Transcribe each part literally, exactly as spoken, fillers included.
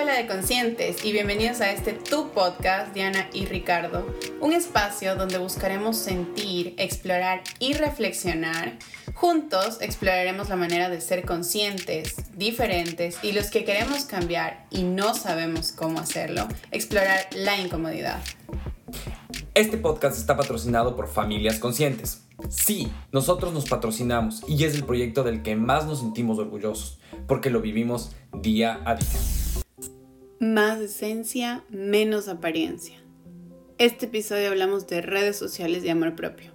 Abuela de Conscientes y bienvenidos a este tu podcast, Diana y Ricardo, un espacio donde buscaremos sentir, explorar y reflexionar. Juntos exploraremos la manera de ser conscientes, diferentes y los que queremos cambiar y no sabemos cómo hacerlo, explorar la incomodidad. Este podcast está patrocinado por Familias Conscientes. Sí, nosotros nos patrocinamos y es el proyecto del que más nos sentimos orgullosos, porque lo vivimos día a día. Más esencia, menos apariencia. Este episodio hablamos de redes sociales y amor propio.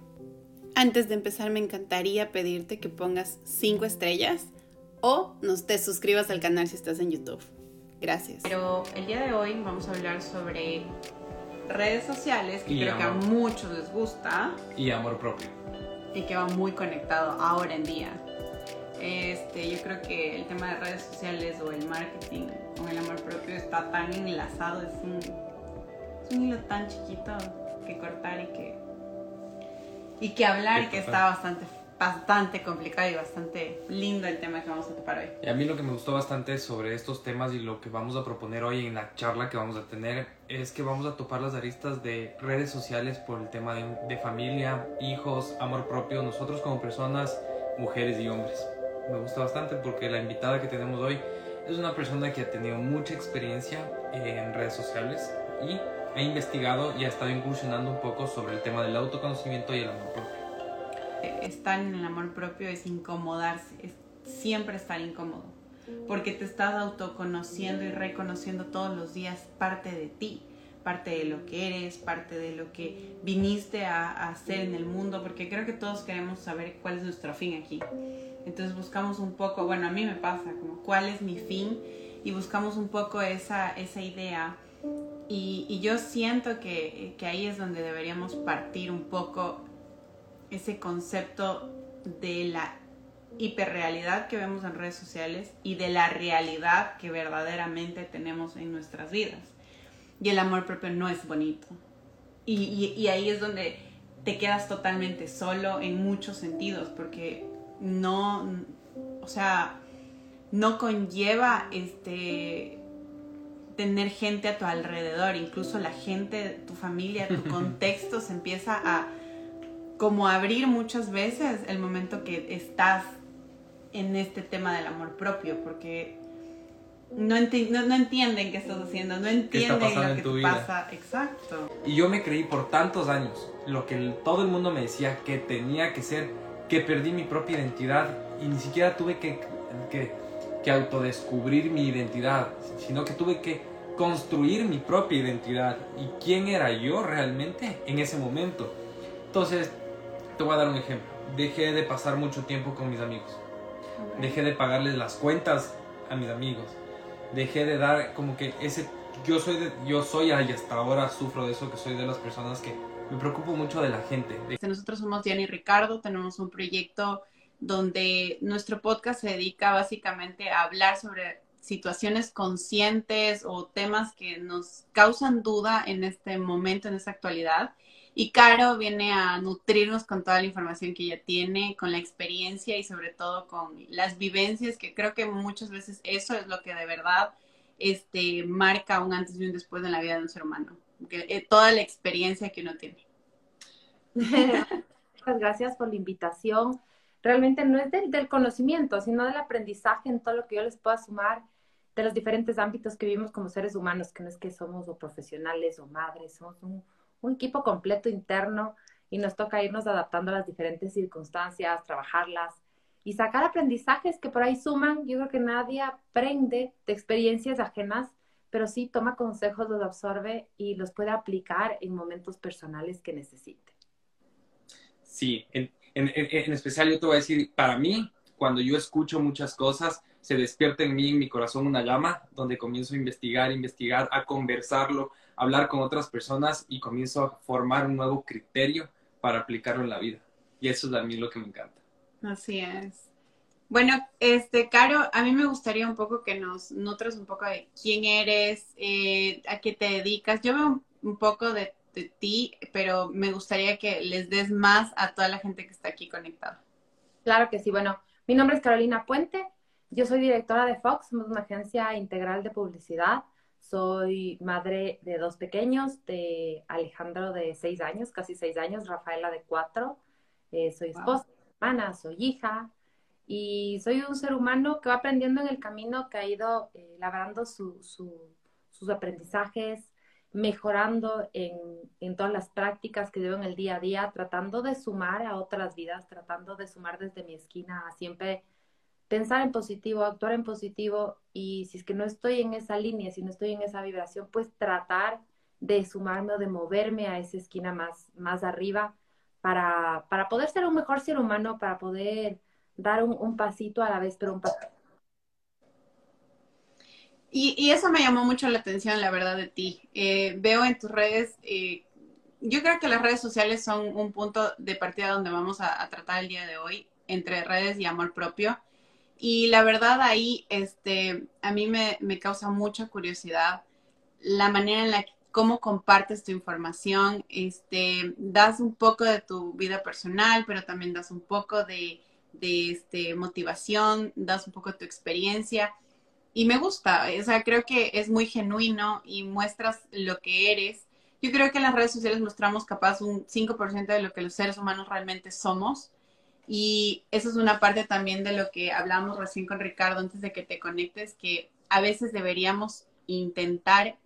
Antes de empezar, me encantaría pedirte que pongas cinco estrellas o nos te suscribas al canal si estás en YouTube. Gracias. Pero el día de hoy vamos a hablar sobre redes sociales, que y creo amor. que a muchos les gusta. Y amor propio. Y que va muy conectado ahora en día. Este, yo creo que el tema de redes sociales o el marketing o el amor propio está tan enlazado, es un, es un hilo tan chiquito que cortar y que... Y que hablar, que está bastante, bastante complicado y bastante lindo el tema que vamos a topar hoy. Y a mí lo que me gustó bastante sobre estos temas y lo que vamos a proponer hoy en la charla que vamos a tener es que vamos a topar las aristas de redes sociales por el tema de, de familia, hijos, amor propio, nosotros como personas, mujeres y hombres. Me gusta bastante porque la invitada que tenemos hoy es una persona que ha tenido mucha experiencia en redes sociales y... he investigado y ha estado incursionando un poco sobre el tema del autoconocimiento y el amor propio. Estar en el amor propio es incomodarse, es siempre estar incómodo, porque te estás autoconociendo y reconociendo todos los días parte de ti, parte de lo que eres, parte de lo que viniste a, a hacer en el mundo, porque creo que todos queremos saber cuál es nuestro fin aquí. Entonces buscamos un poco, bueno, a mí me pasa, como cuál es mi fin, y buscamos un poco esa, esa idea. Y, y yo siento que, que ahí es donde deberíamos partir un poco ese concepto de la hiperrealidad que vemos en redes sociales y de la realidad que verdaderamente tenemos en nuestras vidas. Y el amor propio no es bonito. Y, y, y ahí es donde te quedas totalmente solo en muchos sentidos, porque no, o sea, no conlleva este... tener gente a tu alrededor, incluso la gente, tu familia, tu contexto se empieza a como abrir muchas veces el momento que estás en este tema del amor propio, porque no, enti- no, no entienden qué estás haciendo, no entienden lo que te pasa. Exacto. Y yo me creí por tantos años lo que todo el mundo me decía que tenía que ser, que perdí mi propia identidad y ni siquiera tuve que... que que autodescubrir mi identidad, sino que tuve que construir mi propia identidad y quién era yo realmente en ese momento. Entonces, te voy a dar un ejemplo. Dejé de pasar mucho tiempo con mis amigos. Dejé de pagarles las cuentas a mis amigos. Dejé de dar como que ese... Yo soy, de, yo soy y hasta ahora sufro de eso, que soy de las personas que me preocupo mucho de la gente. Nosotros somos Diana y Ricardo, tenemos un proyecto... donde nuestro podcast se dedica básicamente a hablar sobre situaciones conscientes o temas que nos causan duda en este momento, en esta actualidad. Y Caro viene a nutrirnos con toda la información que ella tiene, con la experiencia y sobre todo con las vivencias, que creo que muchas veces eso es lo que de verdad este, marca un antes y un después en la vida de un ser humano. Que, eh, toda la experiencia que uno tiene. Muchas gracias por la invitación. Realmente no es del, del conocimiento, sino del aprendizaje en todo lo que yo les pueda sumar de los diferentes ámbitos que vivimos como seres humanos, que no es que somos o profesionales o madres, somos un, un equipo completo interno y nos toca irnos adaptando a las diferentes circunstancias, trabajarlas y sacar aprendizajes que por ahí suman. Yo creo que nadie aprende de experiencias ajenas, pero sí toma consejos, los absorbe y los puede aplicar en momentos personales que necesite. Sí, el... En, en, en especial yo te voy a decir, para mí, cuando yo escucho muchas cosas, se despierta en mí, en mi corazón, una llama, donde comienzo a investigar, investigar, a conversarlo, a hablar con otras personas y comienzo a formar un nuevo criterio para aplicarlo en la vida. Y eso es a mí lo que me encanta. Así es. Bueno, este, Caro, a mí me gustaría un poco que nos nutras un poco de quién eres, eh, a qué te dedicas. Yo veo un, un poco de... de ti, pero me gustaría que les des más a toda la gente que está aquí conectada. Claro que sí. Bueno, mi nombre es Carolina Puente, yo soy directora de Fox, somos una agencia integral de publicidad, Soy madre de dos pequeños, de Alejandro de seis años, casi seis años, Rafaela de cuatro. Eh, soy esposa, wow. hermana, soy hija. Y soy un ser humano que va aprendiendo en el camino, que ha ido eh, labrando su, su, sus aprendizajes, mejorando en, en todas las prácticas que llevo en el día a día, tratando de sumar a otras vidas, tratando de sumar desde mi esquina, siempre pensar en positivo, actuar en positivo, y si es que no estoy en esa línea, si no estoy en esa vibración, pues tratar de sumarme o de moverme a esa esquina más, más arriba para, para poder ser un mejor ser humano, para poder dar un, un pasito a la vez, pero un pasito. Y, y eso me llamó mucho la atención, la verdad, de ti. Eh, veo en tus redes, eh, yo creo que las redes sociales son un punto de partida donde vamos a, a tratar el día de hoy, entre redes y amor propio. Y la verdad ahí, este, a mí me, me causa mucha curiosidad la manera en la que, cómo compartes tu información, este, das un poco de tu vida personal, pero también das un poco de... de este, motivación, das un poco de tu experiencia y me gusta, o sea, creo que es muy genuino y muestras lo que eres. Yo creo que en las redes sociales mostramos capaz un cinco por ciento de lo que los seres humanos realmente somos y eso es una parte también de lo que hablamos recién con Ricardo antes de que te conectes, que a veces deberíamos intentar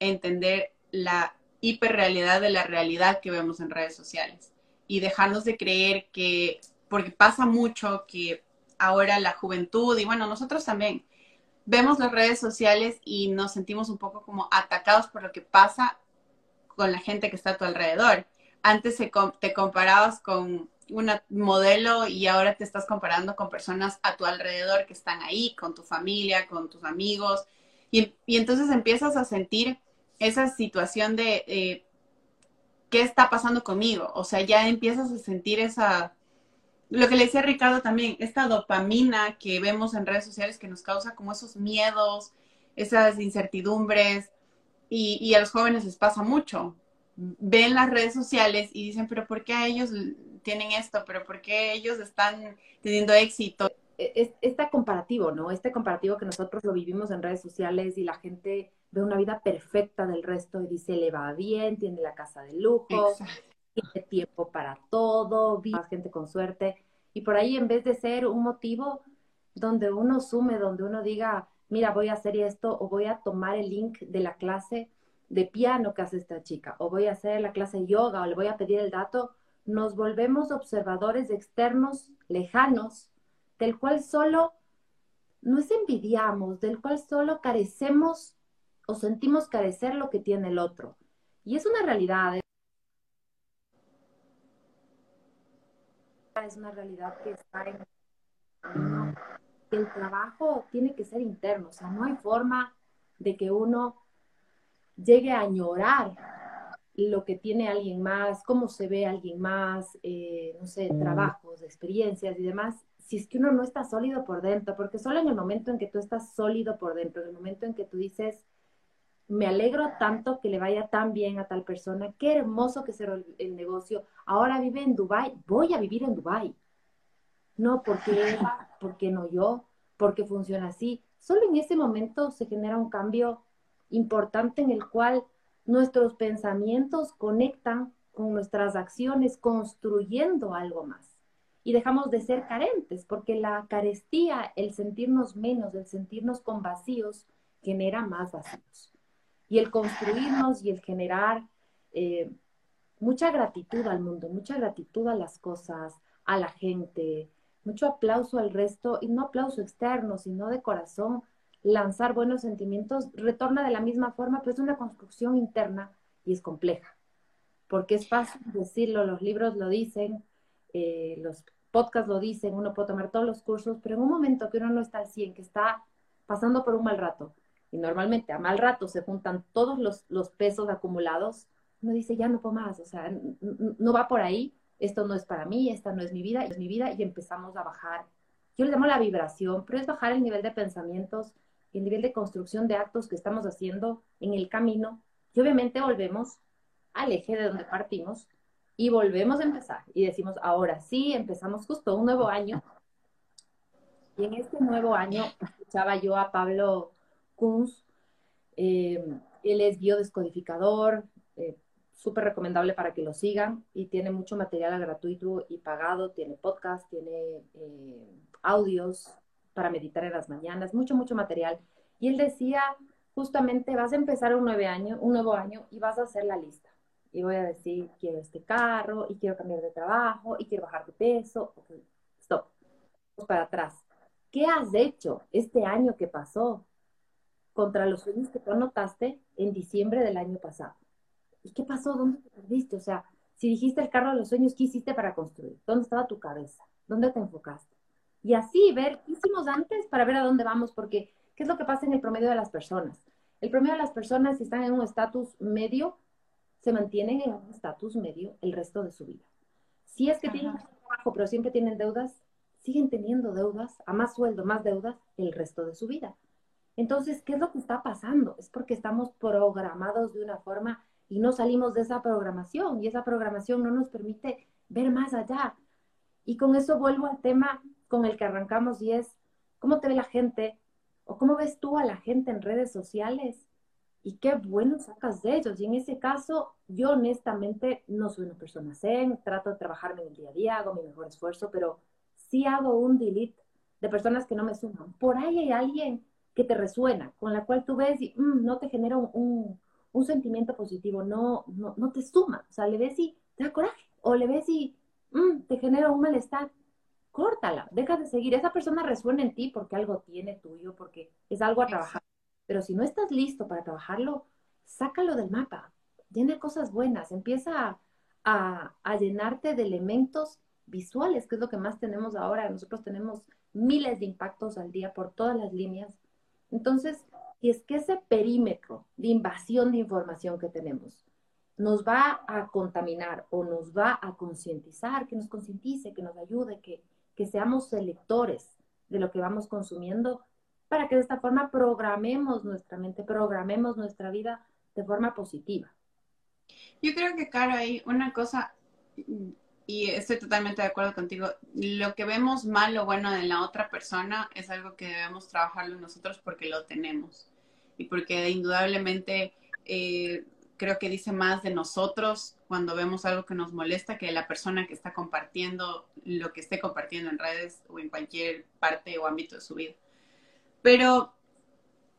entender la hiperrealidad de la realidad que vemos en redes sociales y dejarnos de creer que porque pasa mucho que ahora la juventud, y bueno, nosotros también, vemos las redes sociales y nos sentimos un poco como atacados por lo que pasa con la gente que está a tu alrededor. Antes te comparabas con una modelo y ahora te estás comparando con personas a tu alrededor que están ahí, con tu familia, con tus amigos, y, y entonces empiezas a sentir esa situación de eh, ¿qué está pasando conmigo? O sea, ya empiezas a sentir esa... Lo que le decía Ricardo también, esta dopamina que vemos en redes sociales que nos causa como esos miedos, esas incertidumbres, y, y a los jóvenes les pasa mucho. Ven las redes sociales y dicen, pero ¿por qué ellos tienen esto? ¿Pero por qué ellos están teniendo éxito? Este comparativo, ¿no? Este comparativo que nosotros lo vivimos en redes sociales y la gente ve una vida perfecta del resto y dice, le va bien, tiene la casa de lujo. Exacto. Tiene tiempo para todo, más gente con suerte. Y por ahí, en vez de ser un motivo donde uno sume, donde uno diga, mira, voy a hacer esto, o voy a tomar el link de la clase de piano que hace esta chica, o voy a hacer la clase de yoga, o le voy a pedir el dato, nos volvemos observadores externos, lejanos, del cual solo nos envidiamos, del cual solo carecemos o sentimos carecer lo que tiene el otro. Y es una realidad, ¿eh? Es una realidad que está en uno. El trabajo tiene que ser interno, o sea, no hay forma de que uno llegue a añorar lo que tiene alguien más, cómo se ve alguien más, eh, no sé, trabajos, experiencias y demás, si es que uno no está sólido por dentro, porque solo en el momento en que tú estás sólido por dentro, en el momento en que tú dices, me alegro tanto que le vaya tan bien a tal persona, qué hermoso que será el, el negocio, ahora vive en Dubái, voy a vivir en Dubái. No, porque Eva, porque no yo, porque funciona así. Solo en ese momento se genera un cambio importante en el cual nuestros pensamientos conectan con nuestras acciones, construyendo algo más. Y dejamos de ser carentes, porque la carestía, el sentirnos menos, el sentirnos con vacíos, genera más vacíos. Y el construirnos y el generar eh, mucha gratitud al mundo, mucha gratitud a las cosas, a la gente, mucho aplauso al resto, y no aplauso externo, sino de corazón, lanzar buenos sentimientos, retorna de la misma forma, pero es una construcción interna y es compleja. Porque es fácil decirlo, los libros lo dicen, eh, los podcasts lo dicen, uno puede tomar todos los cursos, pero en un momento que uno no está al cien, que está pasando por un mal rato, y normalmente a mal rato se juntan todos los, los pesos acumulados, uno dice, ya no puedo más, o sea, no va por ahí, esto no es para mí, esta no es mi vida, es mi vida, y empezamos a bajar. Yo le llamo la vibración, pero es bajar el nivel de pensamientos, el nivel de construcción de actos que estamos haciendo en el camino, y obviamente volvemos al eje de donde partimos, y volvemos a empezar, y decimos, ahora sí, empezamos justo un nuevo año, y en este nuevo año escuchaba yo a Pablo Kunz, Eh, él es biodescodificador, eh, súper recomendable para que lo sigan, y tiene mucho material gratuito y pagado, tiene podcast, tiene eh, audios para meditar en las mañanas, mucho, mucho material. Y él decía, justamente, vas a empezar un nuevo año, un nuevo año y vas a hacer la lista. Y voy a decir, quiero este carro, y quiero cambiar de trabajo, y quiero bajar de peso. Okay, stop. Vamos para atrás. ¿Qué has hecho este año que pasó contra los sueños que tú anotaste en diciembre del año pasado? ¿Y qué pasó? ¿Dónde te perdiste? O sea, si dijiste el carro de los sueños, ¿qué hiciste para construir? ¿Dónde estaba tu cabeza? ¿Dónde te enfocaste? Y así ver qué hicimos antes para ver a dónde vamos, porque ¿qué es lo que pasa en el promedio de las personas? El promedio de las personas, si están en un estatus medio, se mantienen en un estatus medio el resto de su vida. Si es que Ajá. tienen trabajo, pero siempre tienen deudas, siguen teniendo deudas, a más sueldo, más deudas, el resto de su vida. Entonces, ¿qué es lo que está pasando? Es porque estamos programados de una forma y no salimos de esa programación, y esa programación no nos permite ver más allá. Y con eso vuelvo al tema con el que arrancamos, y es, ¿cómo te ve la gente? ¿O cómo ves tú a la gente en redes sociales? Y qué bueno sacas de ellos. Y en ese caso, yo honestamente no soy una persona zen, trato de trabajarme en el día a día, hago mi mejor esfuerzo, pero sí hago un delete de personas que no me suman. Por ahí hay alguien que te resuena, con la cual tú ves y mm, no te genera un, un, un sentimiento positivo, no, no, no te suma. O sea, le ves y te da coraje, o le ves y mm, te genera un malestar. Córtala, deja de seguir. Esa persona resuena en ti porque algo tiene tuyo, porque es algo a trabajar. Pero si no estás listo para trabajarlo, sácalo del mapa, llena cosas buenas, empieza a, a, a llenarte de elementos visuales, que es lo que más tenemos ahora. Nosotros tenemos miles de impactos al día por todas las líneas. Entonces, si es que ese perímetro de invasión de información que tenemos nos va a contaminar o nos va a concientizar, que nos concientice, que nos ayude, que, que seamos selectores de lo que vamos consumiendo, para que de esta forma programemos nuestra mente, programemos nuestra vida de forma positiva. Yo creo que, Caro, ahí una cosa, y estoy totalmente de acuerdo contigo, lo que vemos mal o bueno de la otra persona es algo que debemos trabajarlo nosotros porque lo tenemos. Y porque indudablemente eh, creo que dice más de nosotros cuando vemos algo que nos molesta que de la persona que está compartiendo lo que esté compartiendo en redes o en cualquier parte o ámbito de su vida. Pero,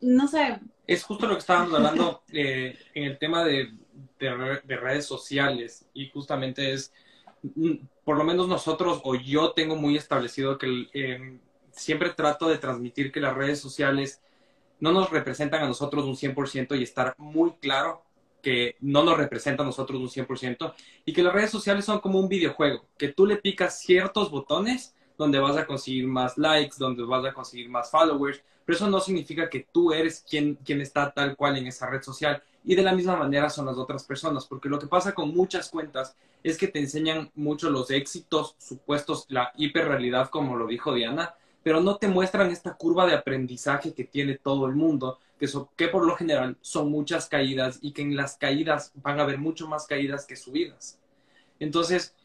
no sé. Es justo lo que estábamos hablando eh, en el tema de, de, de redes sociales. Y justamente es, por lo menos nosotros, o yo tengo muy establecido que eh, siempre trato de transmitir que las redes sociales no nos representan a nosotros un cien por ciento, y estar muy claro que no nos representa a nosotros un cien por ciento. Y que las redes sociales son como un videojuego, que tú le picas ciertos botones donde vas a conseguir más likes, donde vas a conseguir más followers, pero eso no significa que tú eres quien, quien está tal cual en esa red social, y de la misma manera son las otras personas, porque lo que pasa con muchas cuentas es que te enseñan mucho los éxitos supuestos, la hiperrealidad, como lo dijo Diana, pero no te muestran esta curva de aprendizaje que tiene todo el mundo, que, so, que por lo general son muchas caídas, y que en las caídas van a haber mucho más caídas que subidas. Entonces,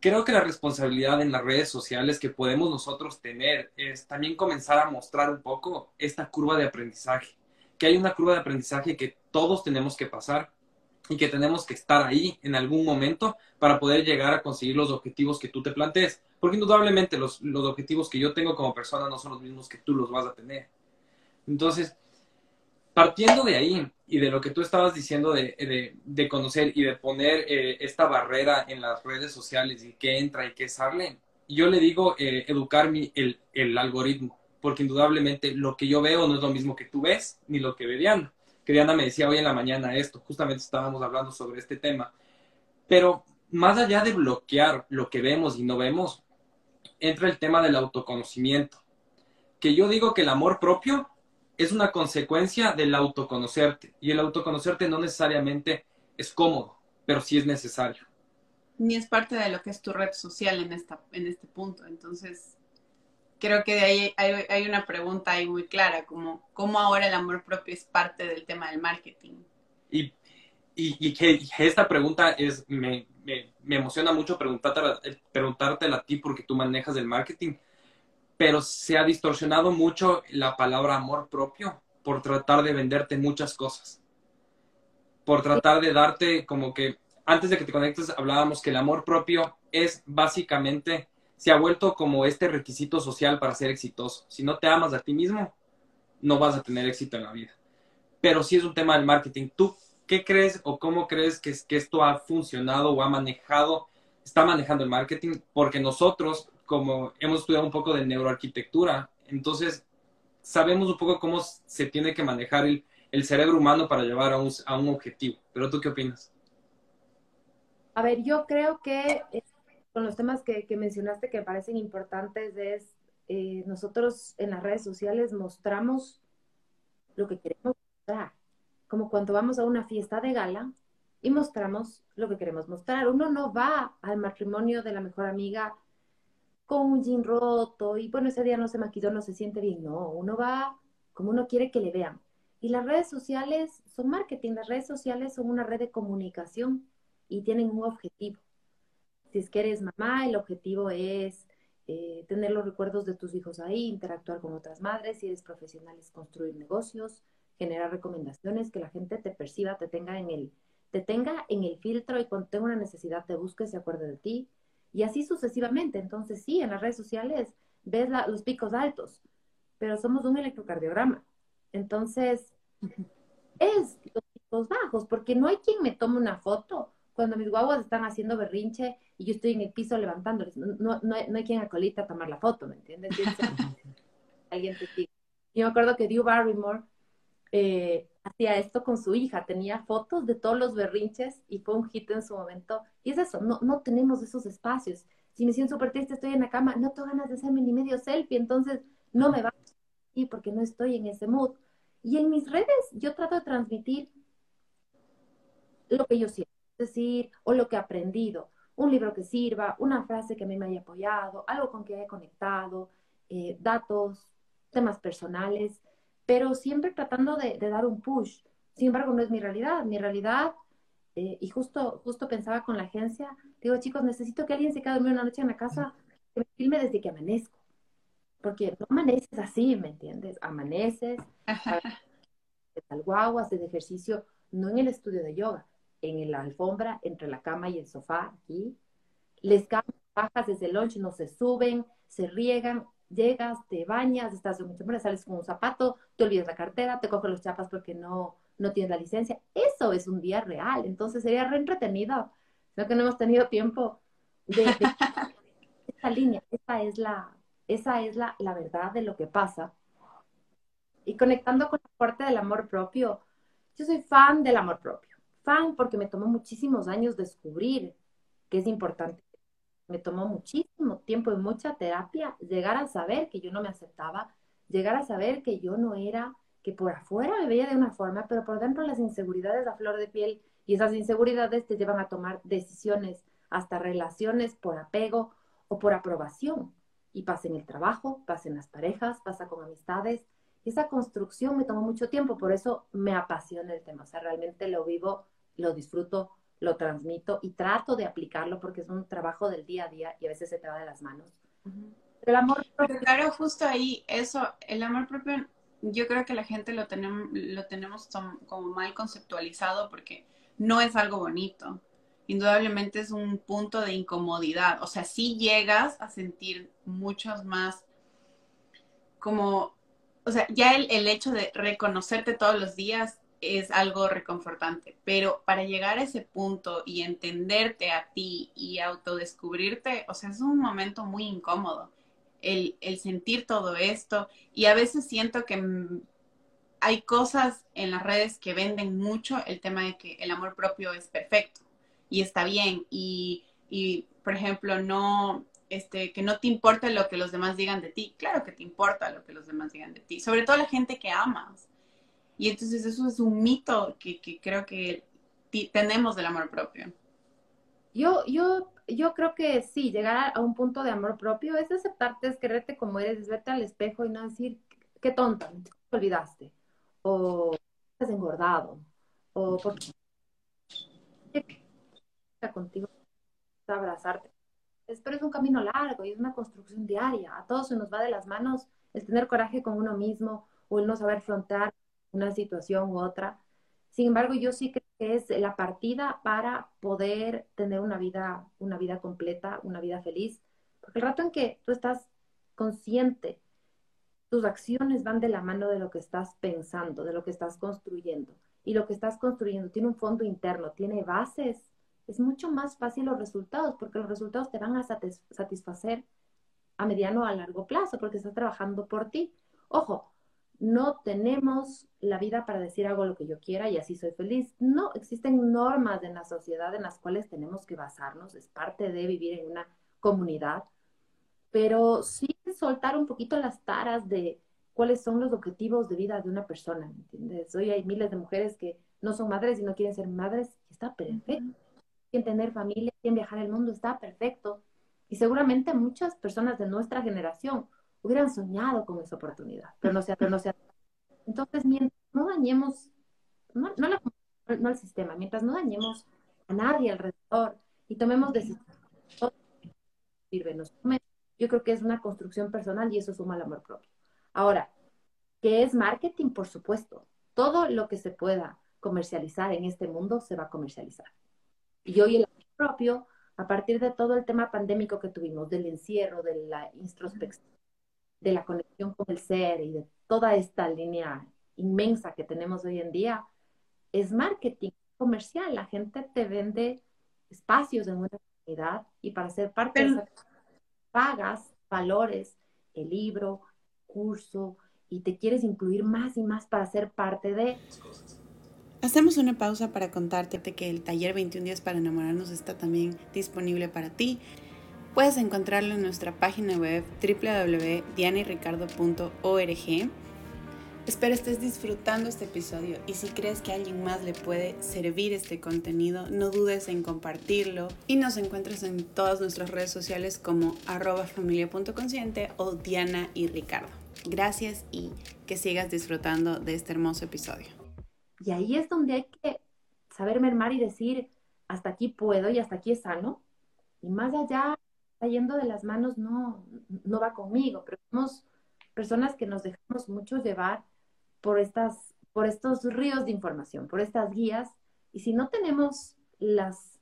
creo que la responsabilidad en las redes sociales que podemos nosotros tener es también comenzar a mostrar un poco esta curva de aprendizaje. Que hay una curva de aprendizaje que todos tenemos que pasar y que tenemos que estar ahí en algún momento para poder llegar a conseguir los objetivos que tú te plantees. Porque indudablemente los, los objetivos que yo tengo como persona no son los mismos que tú los vas a tener. Entonces, partiendo de ahí y de lo que tú estabas diciendo de, de, de conocer y de poner eh, esta barrera en las redes sociales y qué entra y qué sale, yo le digo eh, educar mi, el, el algoritmo, porque indudablemente lo que yo veo no es lo mismo que tú ves ni lo que ve Diana. Que Diana me decía hoy en la mañana esto, justamente estábamos hablando sobre este tema. Pero más allá de bloquear lo que vemos y no vemos, entra el tema del autoconocimiento. Que yo digo que el amor propio es una consecuencia del autoconocerte. Y el autoconocerte no necesariamente es cómodo, pero sí es necesario. Ni es parte de lo que es tu red social en, esta, en este punto. Entonces, creo que de ahí hay, hay una pregunta ahí muy clara, como cómo ahora el amor propio es parte del tema del marketing. Y, y, y que esta pregunta es, me, me, me emociona mucho preguntártela, preguntártela a ti porque tú manejas el marketing, pero se ha distorsionado mucho la palabra amor propio por tratar de venderte muchas cosas, por tratar de darte como que, antes de que te conectes hablábamos que el amor propio es básicamente, se ha vuelto como este requisito social para ser exitoso. Si no te amas a ti mismo, no vas a tener éxito en la vida. Pero sí es un tema del marketing. ¿Tú qué crees o cómo crees que, que esto ha funcionado o ha manejado, está manejando el marketing? Porque nosotros, como hemos estudiado un poco de neuroarquitectura, entonces sabemos un poco cómo se tiene que manejar el, el cerebro humano para llevar a un, a un objetivo. Pero ¿tú qué opinas? A ver, yo creo que eh, con los temas que, que mencionaste que me parecen importantes es eh, nosotros en las redes sociales mostramos lo que queremos mostrar. Como cuando vamos a una fiesta de gala y mostramos lo que queremos mostrar. Uno no va al matrimonio de la mejor amiga con un jean roto y bueno, ese día no se maquilló, no se siente bien. No, uno va como uno quiere que le vean. Y las redes sociales son marketing, las redes sociales son una red de comunicación y tienen un objetivo. Si es que eres mamá, el objetivo es eh, tener los recuerdos de tus hijos ahí, interactuar con otras madres. Si eres profesional, es construir negocios, generar recomendaciones, que la gente te perciba, te tenga en el, te tenga en el filtro y cuando tenga una necesidad te busque, se acuerde de ti. Y así sucesivamente. Entonces, sí, en las redes sociales ves la, los picos altos, pero somos un electrocardiograma. Entonces, es los picos bajos, porque no hay quien me tome una foto cuando mis guaguas están haciendo berrinche y yo estoy en el piso levantándoles. No, no, no, hay, no hay quien acolita a tomar la foto, ¿me entiendes? Alguien te sigue. Yo me acuerdo que Drew Barrymore eh, hacía esto con su hija. Tenía fotos de todos los berrinches y fue un hit en su momento. Y es eso, no, no tenemos esos espacios. Si me siento súper triste, estoy en la cama, no tengo ganas de hacerme ni medio selfie, entonces no me va a ir porque no estoy en ese mood. Y en mis redes yo trato de transmitir lo que yo siento, es decir, o lo que he aprendido. Un libro que sirva, una frase que a mí me haya apoyado, algo con que haya conectado, eh, datos, temas personales, pero siempre tratando de, de dar un push. Sin embargo, no es mi realidad. Mi realidad, eh, y justo, justo pensaba con la agencia, digo, chicos, necesito que alguien se quede dormido una noche en la casa, que me filme desde que amanezco. Porque no amaneces así, ¿me entiendes? Amaneces, al guagua, haces ejercicio, no en el estudio de yoga, en la alfombra, entre la cama y el sofá, aquí. Les cambias, bajas desde el lunch, no se suben, se riegan, llegas, te bañas, estás de mucha hora, sales con un zapato, te olvidas la cartera, te coges los chapas porque no, no tienes la licencia. Eso es un día real, entonces sería re entretenido. No que no hemos tenido tiempo de, de esta línea. Esa es, la, esa es la, la verdad de lo que pasa. Y conectando con la parte del amor propio, yo soy fan del amor propio. Fan porque me tomó muchísimos años descubrir que es importante. Me tomó muchísimo tiempo y mucha terapia llegar a saber que yo no me aceptaba, llegar a saber que yo no era, que por afuera me veía de una forma, pero por dentro las inseguridades a flor de piel y esas inseguridades te llevan a tomar decisiones, hasta relaciones por apego o por aprobación. Y pasa en el trabajo, pasa en las parejas, pasa con amistades. Y esa construcción me tomó mucho tiempo, por eso me apasiona el tema. O sea, realmente lo vivo, lo disfruto, lo transmito y trato de aplicarlo porque es un trabajo del día a día y a veces se te va de las manos. El amor propio... Claro, justo ahí, eso, el amor propio, yo creo que la gente lo tenemos, lo tenemos como mal conceptualizado porque no es algo bonito. Indudablemente es un punto de incomodidad. O sea, sí llegas a sentir muchos más como... O sea, ya el, el hecho de reconocerte todos los días es algo reconfortante, pero para llegar a ese punto y entenderte a ti y autodescubrirte, o sea, es un momento muy incómodo el, el sentir todo esto. Y a veces siento que hay cosas en las redes que venden mucho el tema de que el amor propio es perfecto y está bien. Y, y por ejemplo, no... Este, que no te importa lo que los demás digan de ti. Claro que te importa lo que los demás digan de ti, sobre todo la gente que amas. Y entonces eso es un mito que, que creo que tenemos del amor propio. Yo, yo, yo creo que sí, llegar a un punto de amor propio es aceptarte, es quererte como eres, es verte al espejo y no decir, qué tonta, te olvidaste, o estás engordado, o porque contigo abrazarte. Pero es un camino largo y es una construcción diaria. A todos se nos va de las manos el tener coraje con uno mismo o el no saber frontear una situación u otra. Sin embargo, yo sí creo que es la partida para poder tener una vida, una vida completa, una vida feliz. Porque el rato en que tú estás consciente, tus acciones van de la mano de lo que estás pensando, de lo que estás construyendo. Y lo que estás construyendo tiene un fondo interno, tiene bases. Es mucho más fácil los resultados, porque los resultados te van a satis- satisfacer a mediano o a largo plazo, porque estás trabajando por ti. Ojo, no tenemos la vida para decir hago lo que yo quiera y así soy feliz. No, existen normas en la sociedad en las cuales tenemos que basarnos. Es parte de vivir en una comunidad. Pero sí soltar un poquito las taras de cuáles son los objetivos de vida de una persona, ¿entiendes? Hoy hay miles de mujeres que no son madres y no quieren ser madres. Está perfecto. Quieren tener familia, quieren viajar el mundo. Está perfecto. Y seguramente muchas personas de nuestra generación hubieran soñado con esa oportunidad, pero no se pero no se Entonces, mientras no dañemos, no, no, la, no el sistema, mientras no dañemos a nadie alrededor y tomemos decisiones, yo creo que es una construcción personal y eso suma al amor propio. Ahora, ¿qué es marketing? Por supuesto, todo lo que se pueda comercializar en este mundo se va a comercializar. Y hoy el amor propio, a partir de todo el tema pandémico que tuvimos, del encierro, de la introspección, de la conexión con el ser y de toda esta línea inmensa que tenemos hoy en día, es marketing comercial. La gente te vende espacios en una comunidad y para ser parte Pero... de esa pagas valores, el libro, curso, y te quieres incluir más y más para ser parte de... Hacemos una pausa para contarte que el taller veintiún días para enamorarnos está también disponible para ti. Puedes encontrarlo en nuestra página web doble u doble u doble u punto diana y ricardo punto org. Espero estés disfrutando este episodio y si crees que a alguien más le puede servir este contenido, no dudes en compartirlo y nos encuentras en todas nuestras redes sociales como arroba familia.consciente o Diana y Ricardo. Gracias y que sigas disfrutando de este hermoso episodio. Y ahí es donde hay que saber mermar y decir hasta aquí puedo y hasta aquí es sano. Y más allá, yendo de las manos, no, no va conmigo, pero somos personas que nos dejamos mucho llevar por, estas, por estos ríos de información, por estas guías, y si no tenemos las,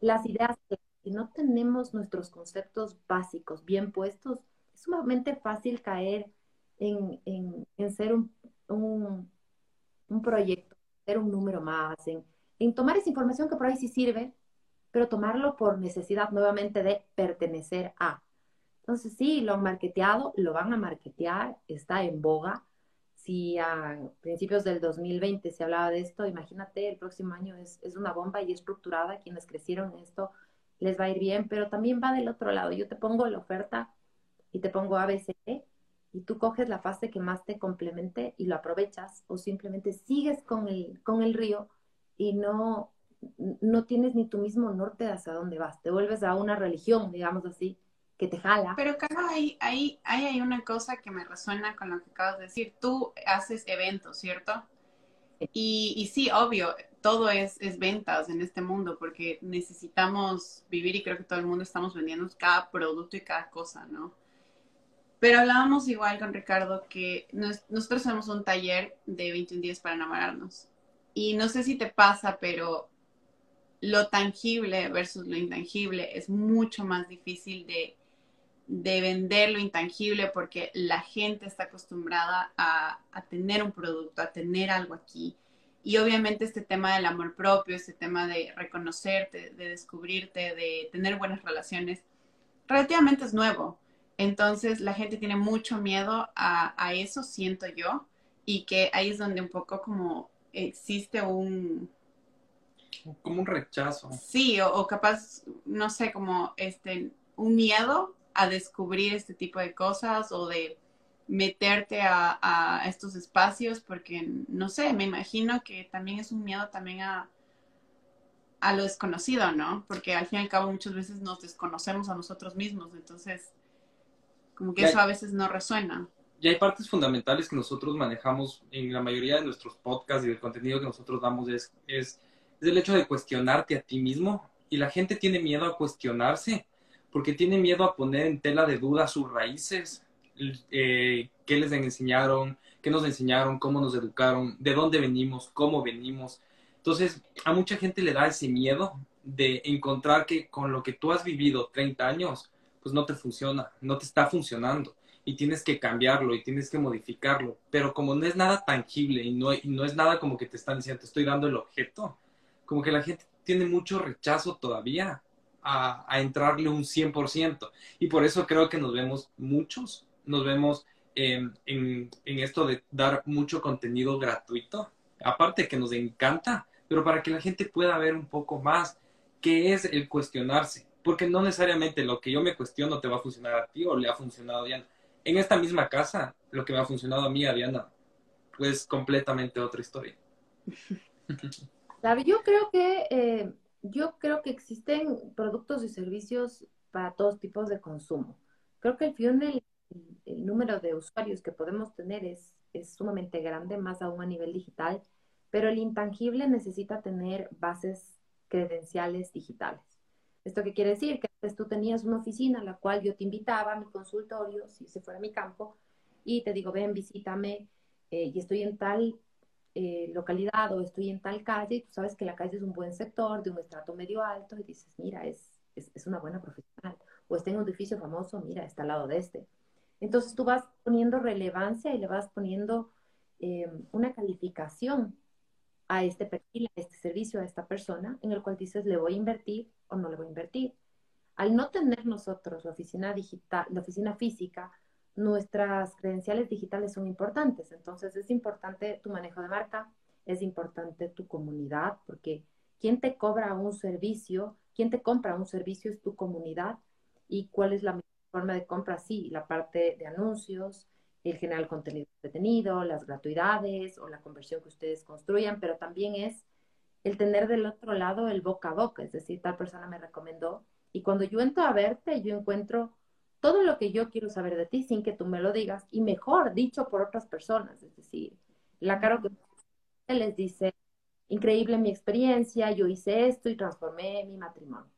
las ideas, si no tenemos nuestros conceptos básicos bien puestos, es sumamente fácil caer en, en, en ser un, un, un proyecto, ser un número más, en, en tomar esa información que por ahí sí sirve, pero tomarlo por necesidad nuevamente de pertenecer a. Entonces, sí, lo han marketeado, lo van a marketear, está en boga. Si a principios del dos mil veinte se hablaba de esto, imagínate, el próximo año es, es una bomba y estructurada. Quienes crecieron en esto les va a ir bien, pero también va del otro lado. Yo te pongo la oferta y te pongo A B C y tú coges la fase que más te complemente y lo aprovechas o simplemente sigues con el, con el río y no... no tienes ni tu mismo norte de hacia dónde vas. Te vuelves a una religión, digamos así, que te jala. Pero, Carlos, ahí, ahí, ahí hay una cosa que me resuena con lo que acabas de decir. Tú haces eventos, ¿cierto? Sí. Y, y sí, obvio, todo es, es ventas en este mundo porque necesitamos vivir y creo que todo el mundo estamos vendiendo cada producto y cada cosa, ¿no? Pero hablábamos igual con Ricardo que nos, nosotros tenemos un taller de veintiún días para enamorarnos. Y no sé si te pasa, pero... lo tangible versus lo intangible es mucho más difícil de, de vender lo intangible porque la gente está acostumbrada a, a tener un producto, a tener algo aquí. Y obviamente este tema del amor propio, este tema de reconocerte, de descubrirte, de tener buenas relaciones, relativamente es nuevo. Entonces la gente tiene mucho miedo a, a eso, siento yo, y que ahí es donde un poco como existe un... como un rechazo. Sí, o, o capaz, no sé, como este, un miedo a descubrir este tipo de cosas o de meterte a, a estos espacios porque, no sé, me imagino que también es un miedo también a, a lo desconocido, ¿no? Porque al fin y al cabo muchas veces nos desconocemos a nosotros mismos, entonces como que y eso hay, a veces no resuena. Y hay partes fundamentales que nosotros manejamos en la mayoría de nuestros podcasts y el contenido que nosotros damos es... es es el hecho de cuestionarte a ti mismo y la gente tiene miedo a cuestionarse porque tiene miedo a poner en tela de duda sus raíces, eh, qué les enseñaron, qué nos enseñaron, cómo nos educaron, de dónde venimos, cómo venimos. Entonces, a mucha gente le da ese miedo de encontrar que con lo que tú has vivido treinta años, pues no te funciona, no te está funcionando. Y tienes que cambiarlo y tienes que modificarlo. Pero como no es nada tangible y no, y no es nada como que te están diciendo, te estoy dando el objeto, como que la gente tiene mucho rechazo todavía a, a entrarle un cien por ciento. Y por eso creo que nos vemos muchos, nos vemos eh, en, en esto de dar mucho contenido gratuito, aparte que nos encanta, pero para que la gente pueda ver un poco más qué es el cuestionarse. Porque no necesariamente lo que yo me cuestiono te va a funcionar a ti o le ha funcionado a Diana. En esta misma casa, lo que me ha funcionado a mí, a Diana, pues completamente otra historia. Yo creo que, eh, yo creo que existen productos y servicios para todos tipos de consumo. Creo que al final el, el número de usuarios que podemos tener es, es sumamente grande, más aún a nivel digital, pero el intangible necesita tener bases credenciales digitales. ¿Esto qué quiere decir? Que antes tú tenías una oficina a la cual yo te invitaba a mi consultorio, si se fuera a mi campo, y te digo, ven, visítame, eh, y estoy en tal eh, localidad o estoy en tal calle, y tú sabes que la calle es un buen sector, de un estrato medio alto, y dices, mira, es, es, es una buena profesional. O está en un edificio famoso, mira, está al lado de este. Entonces tú vas poniendo relevancia y le vas poniendo eh, una calificación a este perfil, a este servicio, a esta persona, en el cual dices, le voy a invertir o no le voy a invertir. Al no tener nosotros la oficina digital, la oficina física, nuestras credenciales digitales son importantes. Entonces, es importante tu manejo de marca, es importante tu comunidad, porque quién te cobra un servicio, quién te compra un servicio es tu comunidad, y cuál es la forma de compra, sí, la parte de anuncios, el generar contenido detenido, las gratuidades o la conversión que ustedes construyan, pero también es el tener del otro lado el boca a boca, es decir, tal persona me recomendó y cuando yo entro a verte, yo encuentro todo lo que yo quiero saber de ti sin que tú me lo digas y mejor dicho por otras personas, es decir, la Caro que les dice, increíble mi experiencia, yo hice esto y transformé mi matrimonio.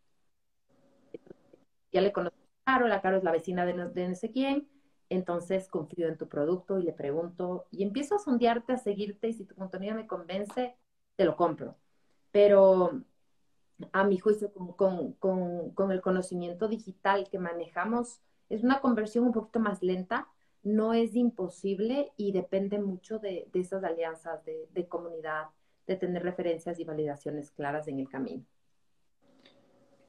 Ya le conozco a Caro, la Caro es la vecina de no, de no sé quién. Entonces confío en tu producto y le pregunto y empiezo a sondearte, a seguirte y si tu contenido me convence, te lo compro. Pero a mi juicio, con, con, con, con el conocimiento digital que manejamos, es una conversión un poquito más lenta, no es imposible y depende mucho de, de esas alianzas, de, de comunidad, de tener referencias y validaciones claras en el camino.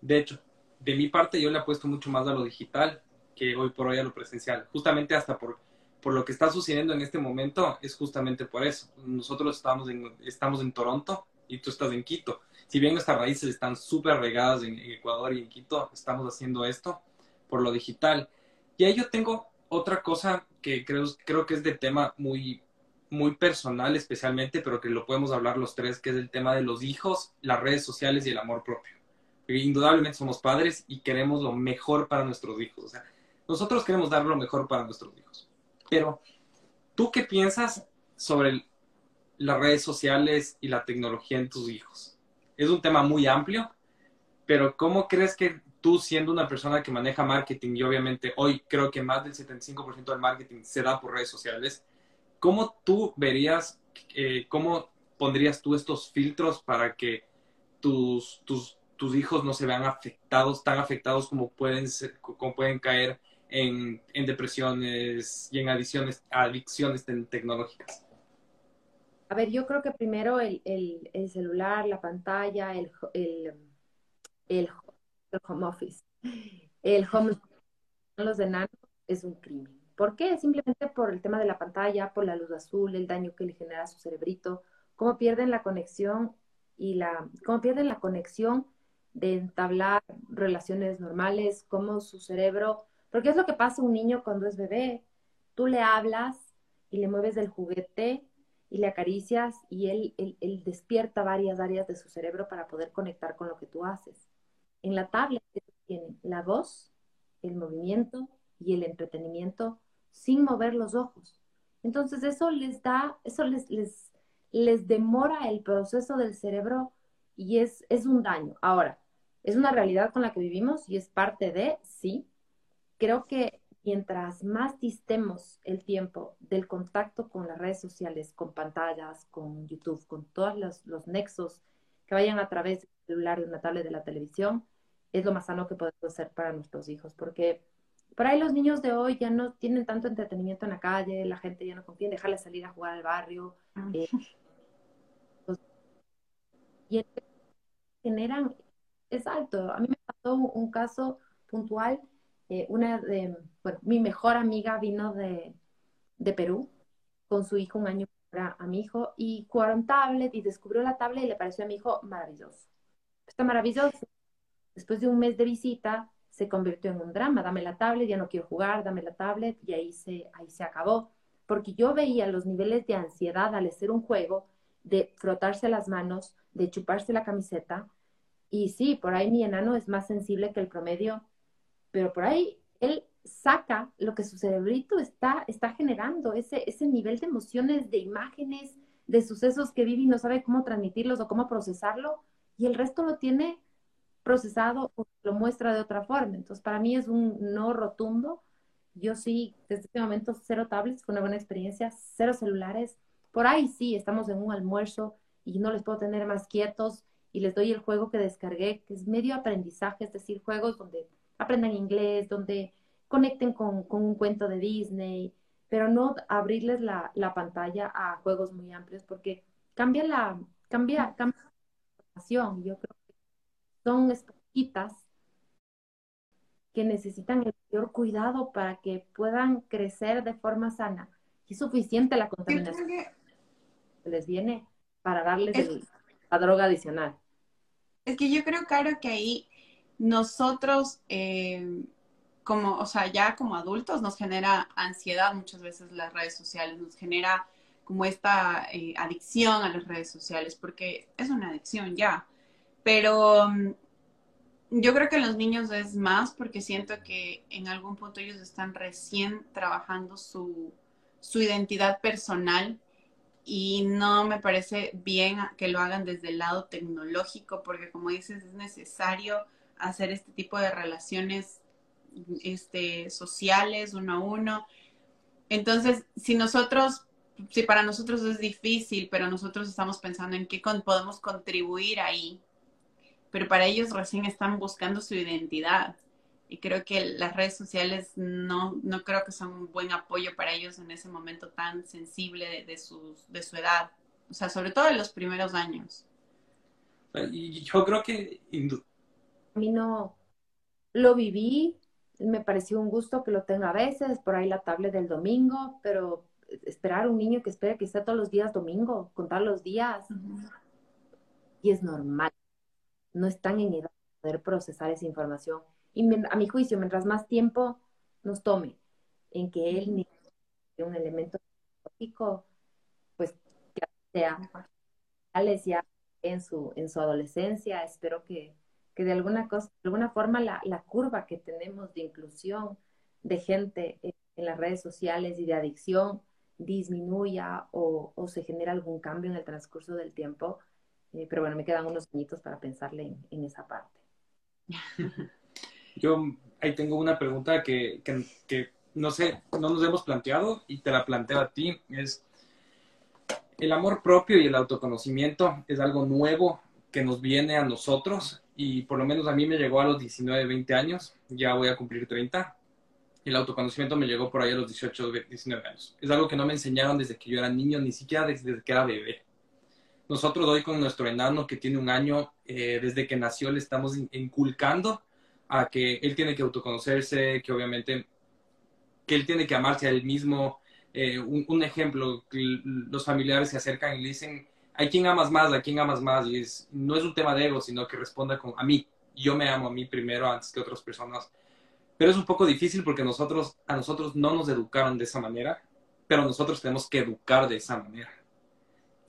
De hecho, de mi parte yo le apuesto mucho más a lo digital que hoy por hoy a lo presencial, justamente hasta por, por lo que está sucediendo en este momento, es justamente por eso. Nosotros estamos en, estamos en Toronto y tú estás en Quito. Si bien nuestras raíces están súper regadas en, en Ecuador y en Quito, estamos haciendo esto por lo digital. Y ahí yo tengo otra cosa que creo, creo que es de tema muy, muy personal especialmente, pero que lo podemos hablar los tres, que es el tema de los hijos, las redes sociales y el amor propio. Porque indudablemente somos padres y queremos lo mejor para nuestros hijos, o sea, nosotros queremos dar lo mejor para nuestros hijos. Pero, ¿tú qué piensas sobre el, las redes sociales y la tecnología en tus hijos? Es un tema muy amplio, pero ¿cómo crees que tú, siendo una persona que maneja marketing, y obviamente hoy creo que más del setenta y cinco por ciento del marketing se da por redes sociales, ¿cómo tú verías, eh, cómo pondrías tú estos filtros para que tus, tus, tus hijos no se vean afectados, tan afectados como pueden, ser, como pueden caer En, en depresiones y en adicciones, adicciones tecnológicas? A ver, yo creo que primero el, el, el celular, la pantalla, el, el, el, el home office, el home los enanos es un crimen. ¿Por qué? Simplemente por el tema de la pantalla, por la luz azul, el daño que le genera a su cerebrito, cómo pierden la conexión y la, cómo pierden la conexión de entablar relaciones normales, cómo su cerebro. Porque es lo que pasa a un niño cuando es bebé. Tú le hablas y le mueves el juguete y le acaricias y él, él, él despierta varias áreas de su cerebro para poder conectar con lo que tú haces. En la tablet tienen la voz, el movimiento y el entretenimiento sin mover los ojos. Entonces eso les da, eso les, les, les demora el proceso del cerebro y es, es un daño. Ahora, es una realidad con la que vivimos y es parte de, sí. Creo que mientras más distemos el tiempo del contacto con las redes sociales, con pantallas, con YouTube, con todos los, los nexos que vayan a través del celular, de una tablet, de la televisión, es lo más sano que podemos hacer para nuestros hijos. Porque por ahí los niños de hoy ya no tienen tanto entretenimiento en la calle, la gente ya no confía en dejarles salir a jugar al barrio. Eh, los, y generan... Es alto. A mí me pasó un, un caso puntual. Eh, una de, bueno, mi mejor amiga vino de, de Perú con su hijo un año a mi hijo y jugaron tablet y descubrió la tablet y le pareció a mi hijo maravilloso. Está maravilloso. Después de un mes de visita se convirtió en un drama. Dame la tablet, ya no quiero jugar, dame la tablet, y ahí se, ahí se acabó. Porque yo veía los niveles de ansiedad al hacer un juego, de frotarse las manos, de chuparse la camiseta. Y sí, por ahí mi enano es más sensible que el promedio, pero por ahí él saca lo que su cerebrito está, está generando, ese, ese nivel de emociones, de imágenes, de sucesos que vive y no sabe cómo transmitirlos o cómo procesarlo, y el resto lo tiene procesado o lo muestra de otra forma. Entonces, para mí es un no rotundo. Yo sí, desde este momento, cero tablets, fue una buena experiencia, cero celulares. Por ahí sí, estamos en un almuerzo y no les puedo tener más quietos, y les doy el juego que descargué, que es medio aprendizaje, es decir, juegos donde aprendan inglés, donde conecten con, con un cuento de Disney, pero no abrirles la, la pantalla a juegos muy amplios, porque cambia la cambia, cambia la información. Yo creo que son esponjitas que necesitan el mayor cuidado para que puedan crecer de forma sana. Y es suficiente la contaminación que les viene para darles el... la droga adicional. Es que yo creo, Caro, que ahí nosotros, eh, como, o sea, ya como adultos, nos genera ansiedad muchas veces las redes sociales, nos genera como esta eh, adicción a las redes sociales, porque es una adicción ya. Pero um, yo creo que en los niños es más, porque siento que en algún punto ellos están recién trabajando su, su identidad personal. Y no me parece bien que lo hagan desde el lado tecnológico, porque como dices, es necesario hacer este tipo de relaciones este, sociales, uno a uno. Entonces, si nosotros, si para nosotros es difícil, pero nosotros estamos pensando en qué con, podemos contribuir ahí, pero para ellos recién están buscando su identidad. Y creo que las redes sociales no, no creo que son un buen apoyo para ellos en ese momento tan sensible de, de, sus, de su edad. O sea, sobre todo en los primeros años. Y yo creo que... A mí no lo viví, me pareció un gusto que lo tenga a veces, por ahí la tablet del domingo, pero esperar un niño que espere que esté todos los días domingo, contar los días, uh-huh. Y es normal. No están en edad de poder procesar esa información. Y a mi juicio, mientras más tiempo nos tome en que él ni un elemento psicológico, pues ya sea ya en su, en su adolescencia, espero que, que de alguna cosa, de alguna forma la, la curva que tenemos de inclusión de gente en, en las redes sociales y de adicción disminuya o, o se genera algún cambio en el transcurso del tiempo. Eh, pero bueno, me quedan unos añitos para pensarle en, en esa parte. Yo ahí tengo una pregunta que, que, que no sé, no nos hemos planteado y te la planteo a ti. Es el amor propio y el autoconocimiento es algo nuevo que nos viene a nosotros y por lo menos a mí me llegó a los diecinueve, veinte años. Ya voy a cumplir treinta. El autoconocimiento me llegó por ahí a los dieciocho, diecinueve años. Es algo que no me enseñaron desde que yo era niño, ni siquiera desde que era bebé. Nosotros hoy con nuestro enano que tiene un año, eh, desde que nació le estamos inculcando a que él tiene que autoconocerse, que obviamente, que él tiene que amarse a él mismo. Eh, un, un ejemplo, los familiares se acercan y le dicen, ¿a quién amas más? ¿A quién amas más? Y es, no es un tema de ego, sino que responda con, a mí. Yo me amo a mí primero antes que otras personas. Pero es un poco difícil porque nosotros, a nosotros no nos educaron de esa manera, pero nosotros tenemos que educar de esa manera.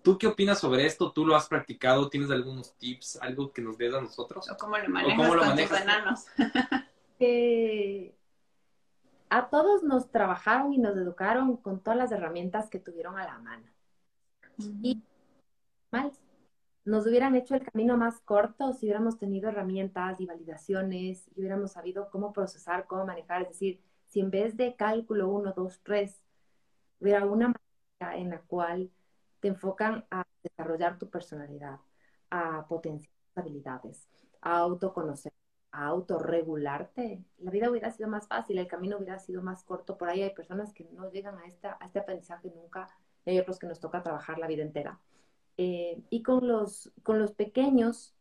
¿Tú qué opinas sobre esto? ¿Tú lo has practicado? ¿Tienes algunos tips? ¿Algo que nos des a nosotros? ¿O cómo lo manejas, cómo lo con manejas? Tus enanos? eh, a todos nos trabajaron y nos educaron con todas las herramientas que tuvieron a la mano. Mm-hmm. Y mal, nos hubieran hecho el camino más corto si hubiéramos tenido herramientas y validaciones y hubiéramos sabido cómo procesar, cómo manejar. Es decir, si en vez de cálculo uno, dos, tres, hubiera una manera en la cual te enfocan a desarrollar tu personalidad, a potenciar tus habilidades, a autoconocer, a autorregularte, la vida hubiera sido más fácil, el camino hubiera sido más corto. Por ahí hay personas que no llegan a, esta, a este aprendizaje nunca, y hay otros que nos toca trabajar la vida entera. Eh, y con los, con los pequeños,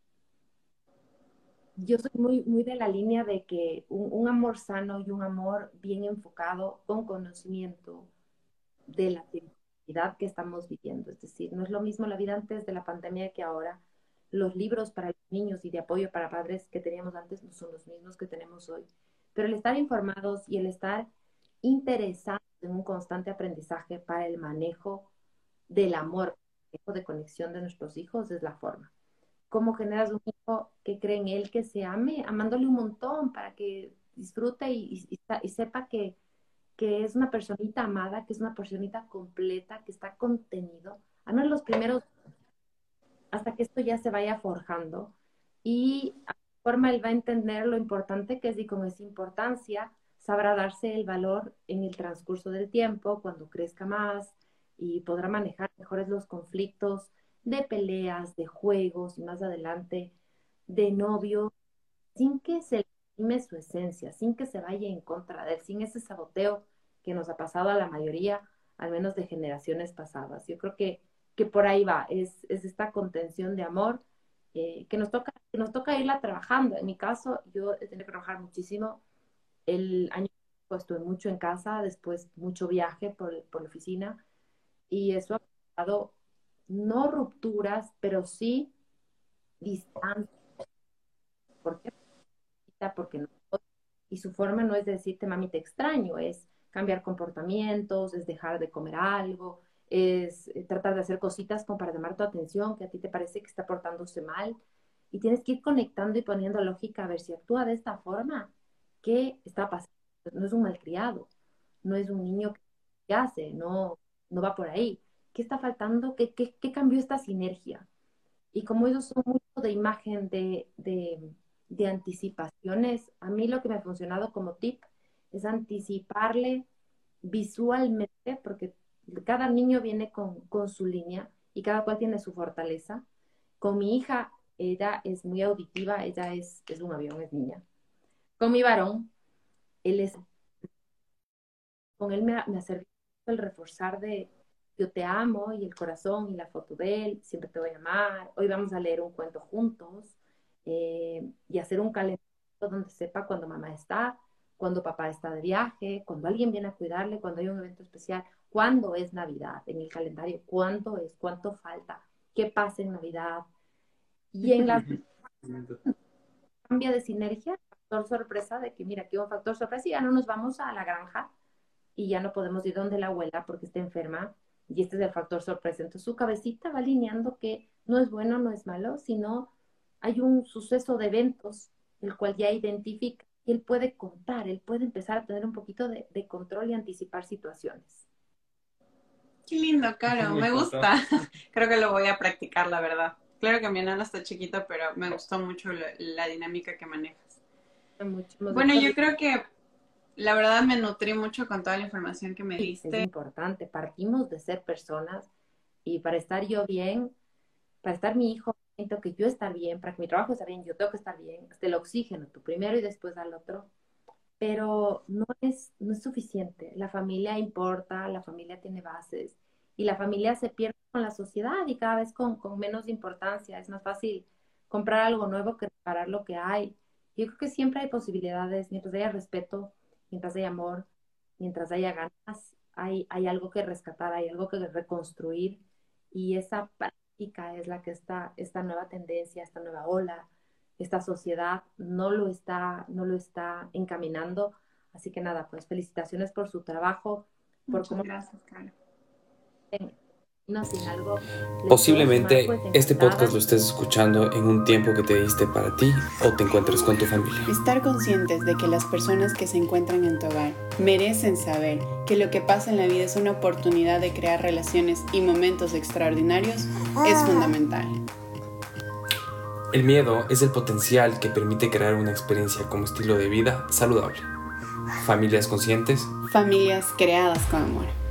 yo soy muy, muy de la línea de que un, un amor sano y un amor bien enfocado con conocimiento de la realidad que estamos viviendo. Es decir, no es lo mismo la vida antes de la pandemia que ahora. Los libros para los niños y de apoyo para padres que teníamos antes no son los mismos que tenemos hoy. Pero el estar informados y el estar interesados en un constante aprendizaje para el manejo del amor, el manejo de conexión de nuestros hijos, es la forma. ¿Cómo generas un hijo que cree en él, que se ame, amándole un montón para que disfrute y, y, y sepa que, que es una personita amada, que es una personita completa, que está contenido? A menos los primeros, hasta que esto ya se vaya forjando, y a la forma él va a entender lo importante que es, y con esa importancia sabrá darse el valor en el transcurso del tiempo, cuando crezca más, y podrá manejar mejores los conflictos de peleas, de juegos, y más adelante de novio, sin que se le lime su esencia, sin que se vaya en contra de él, sin ese saboteo que nos ha pasado a la mayoría, al menos de generaciones pasadas. Yo creo que que por ahí va, es, es esta contención de amor eh, que, nos toca, que nos toca irla trabajando. En mi caso, yo he tenido que trabajar muchísimo. El año pues, estuve mucho en casa, después mucho viaje por, por la oficina, y eso ha causado no rupturas, pero sí distancia. ¿Por qué? Porque no, y su forma no es decirte, mami, te extraño, es cambiar comportamientos, es dejar de comer algo, es tratar de hacer cositas como para llamar tu atención, que a ti te parece que está portándose mal, y tienes que ir conectando y poniendo lógica a ver si actúa de esta forma, ¿qué está pasando? No es un malcriado, no es un niño que hace, no, no va por ahí. ¿Qué está faltando? ¿Qué, qué, qué cambió esta sinergia? Y como ellos son mucho de imagen, de, de, de anticipaciones, a mí lo que me ha funcionado como tip es anticiparle visualmente, porque cada niño viene con, con su línea y cada cual tiene su fortaleza. Con mi hija, ella es muy auditiva, ella es, es un avión, es niña. Con mi varón, él es... Con él me, me ha servido el reforzar de yo te amo y el corazón y la foto de él, siempre te voy a amar, hoy vamos a leer un cuento juntos eh, y hacer un calendario donde sepa cuando mamá está, cuando papá está de viaje, cuando alguien viene a cuidarle, cuando hay un evento especial, cuándo es Navidad en el calendario, cuánto es, cuánto falta, qué pasa en Navidad. Y en la... cambia de sinergia, factor sorpresa, de que mira, aquí un factor sorpresa y ya no nos vamos a la granja y ya no podemos ir donde la abuela porque está enferma, y este es el factor sorpresa. Entonces su cabecita va alineando que no es bueno, no es malo, sino hay un suceso de eventos el cual ya identifica. Y él puede contar, él puede empezar a tener un poquito de, de control y anticipar situaciones. Qué lindo, Caro, me gusta. Creo que lo voy a practicar, la verdad. Claro que mi nana está chiquita, pero me gustó mucho la, la dinámica que manejas. Mucho, bueno, yo creo que la verdad me nutrí mucho con toda la información que me diste. Es importante, partimos de ser personas, y para estar yo bien, para estar mi hijo, tengo que yo estar bien, para que mi trabajo esté bien, yo tengo que estar bien, hasta el oxígeno, tú primero y después al otro. Pero no es, no es suficiente. La familia importa, la familia tiene bases, y la familia se pierde con la sociedad y cada vez con, con menos importancia. Es más fácil comprar algo nuevo que reparar lo que hay. Yo creo que siempre hay posibilidades, mientras haya respeto, mientras haya amor, mientras haya ganas, hay, hay algo que rescatar, hay algo que reconstruir, y esa es la que está, esta nueva tendencia, esta nueva ola, esta sociedad no lo está, no lo está encaminando. Así que nada, pues felicitaciones por su trabajo. Por Muchas cómo... gracias, Carla. No, sin algo, posiblemente más, pues, este podcast lo estés escuchando en un tiempo que te diste para ti o te encuentres con tu familia. Estar conscientes de que las personas que se encuentran en tu hogar merecen saber que lo que pasa en la vida es una oportunidad de crear relaciones y momentos extraordinarios es fundamental. El miedo es el potencial que permite crear una experiencia como estilo de vida saludable. Familias conscientes. Familias creadas con amor.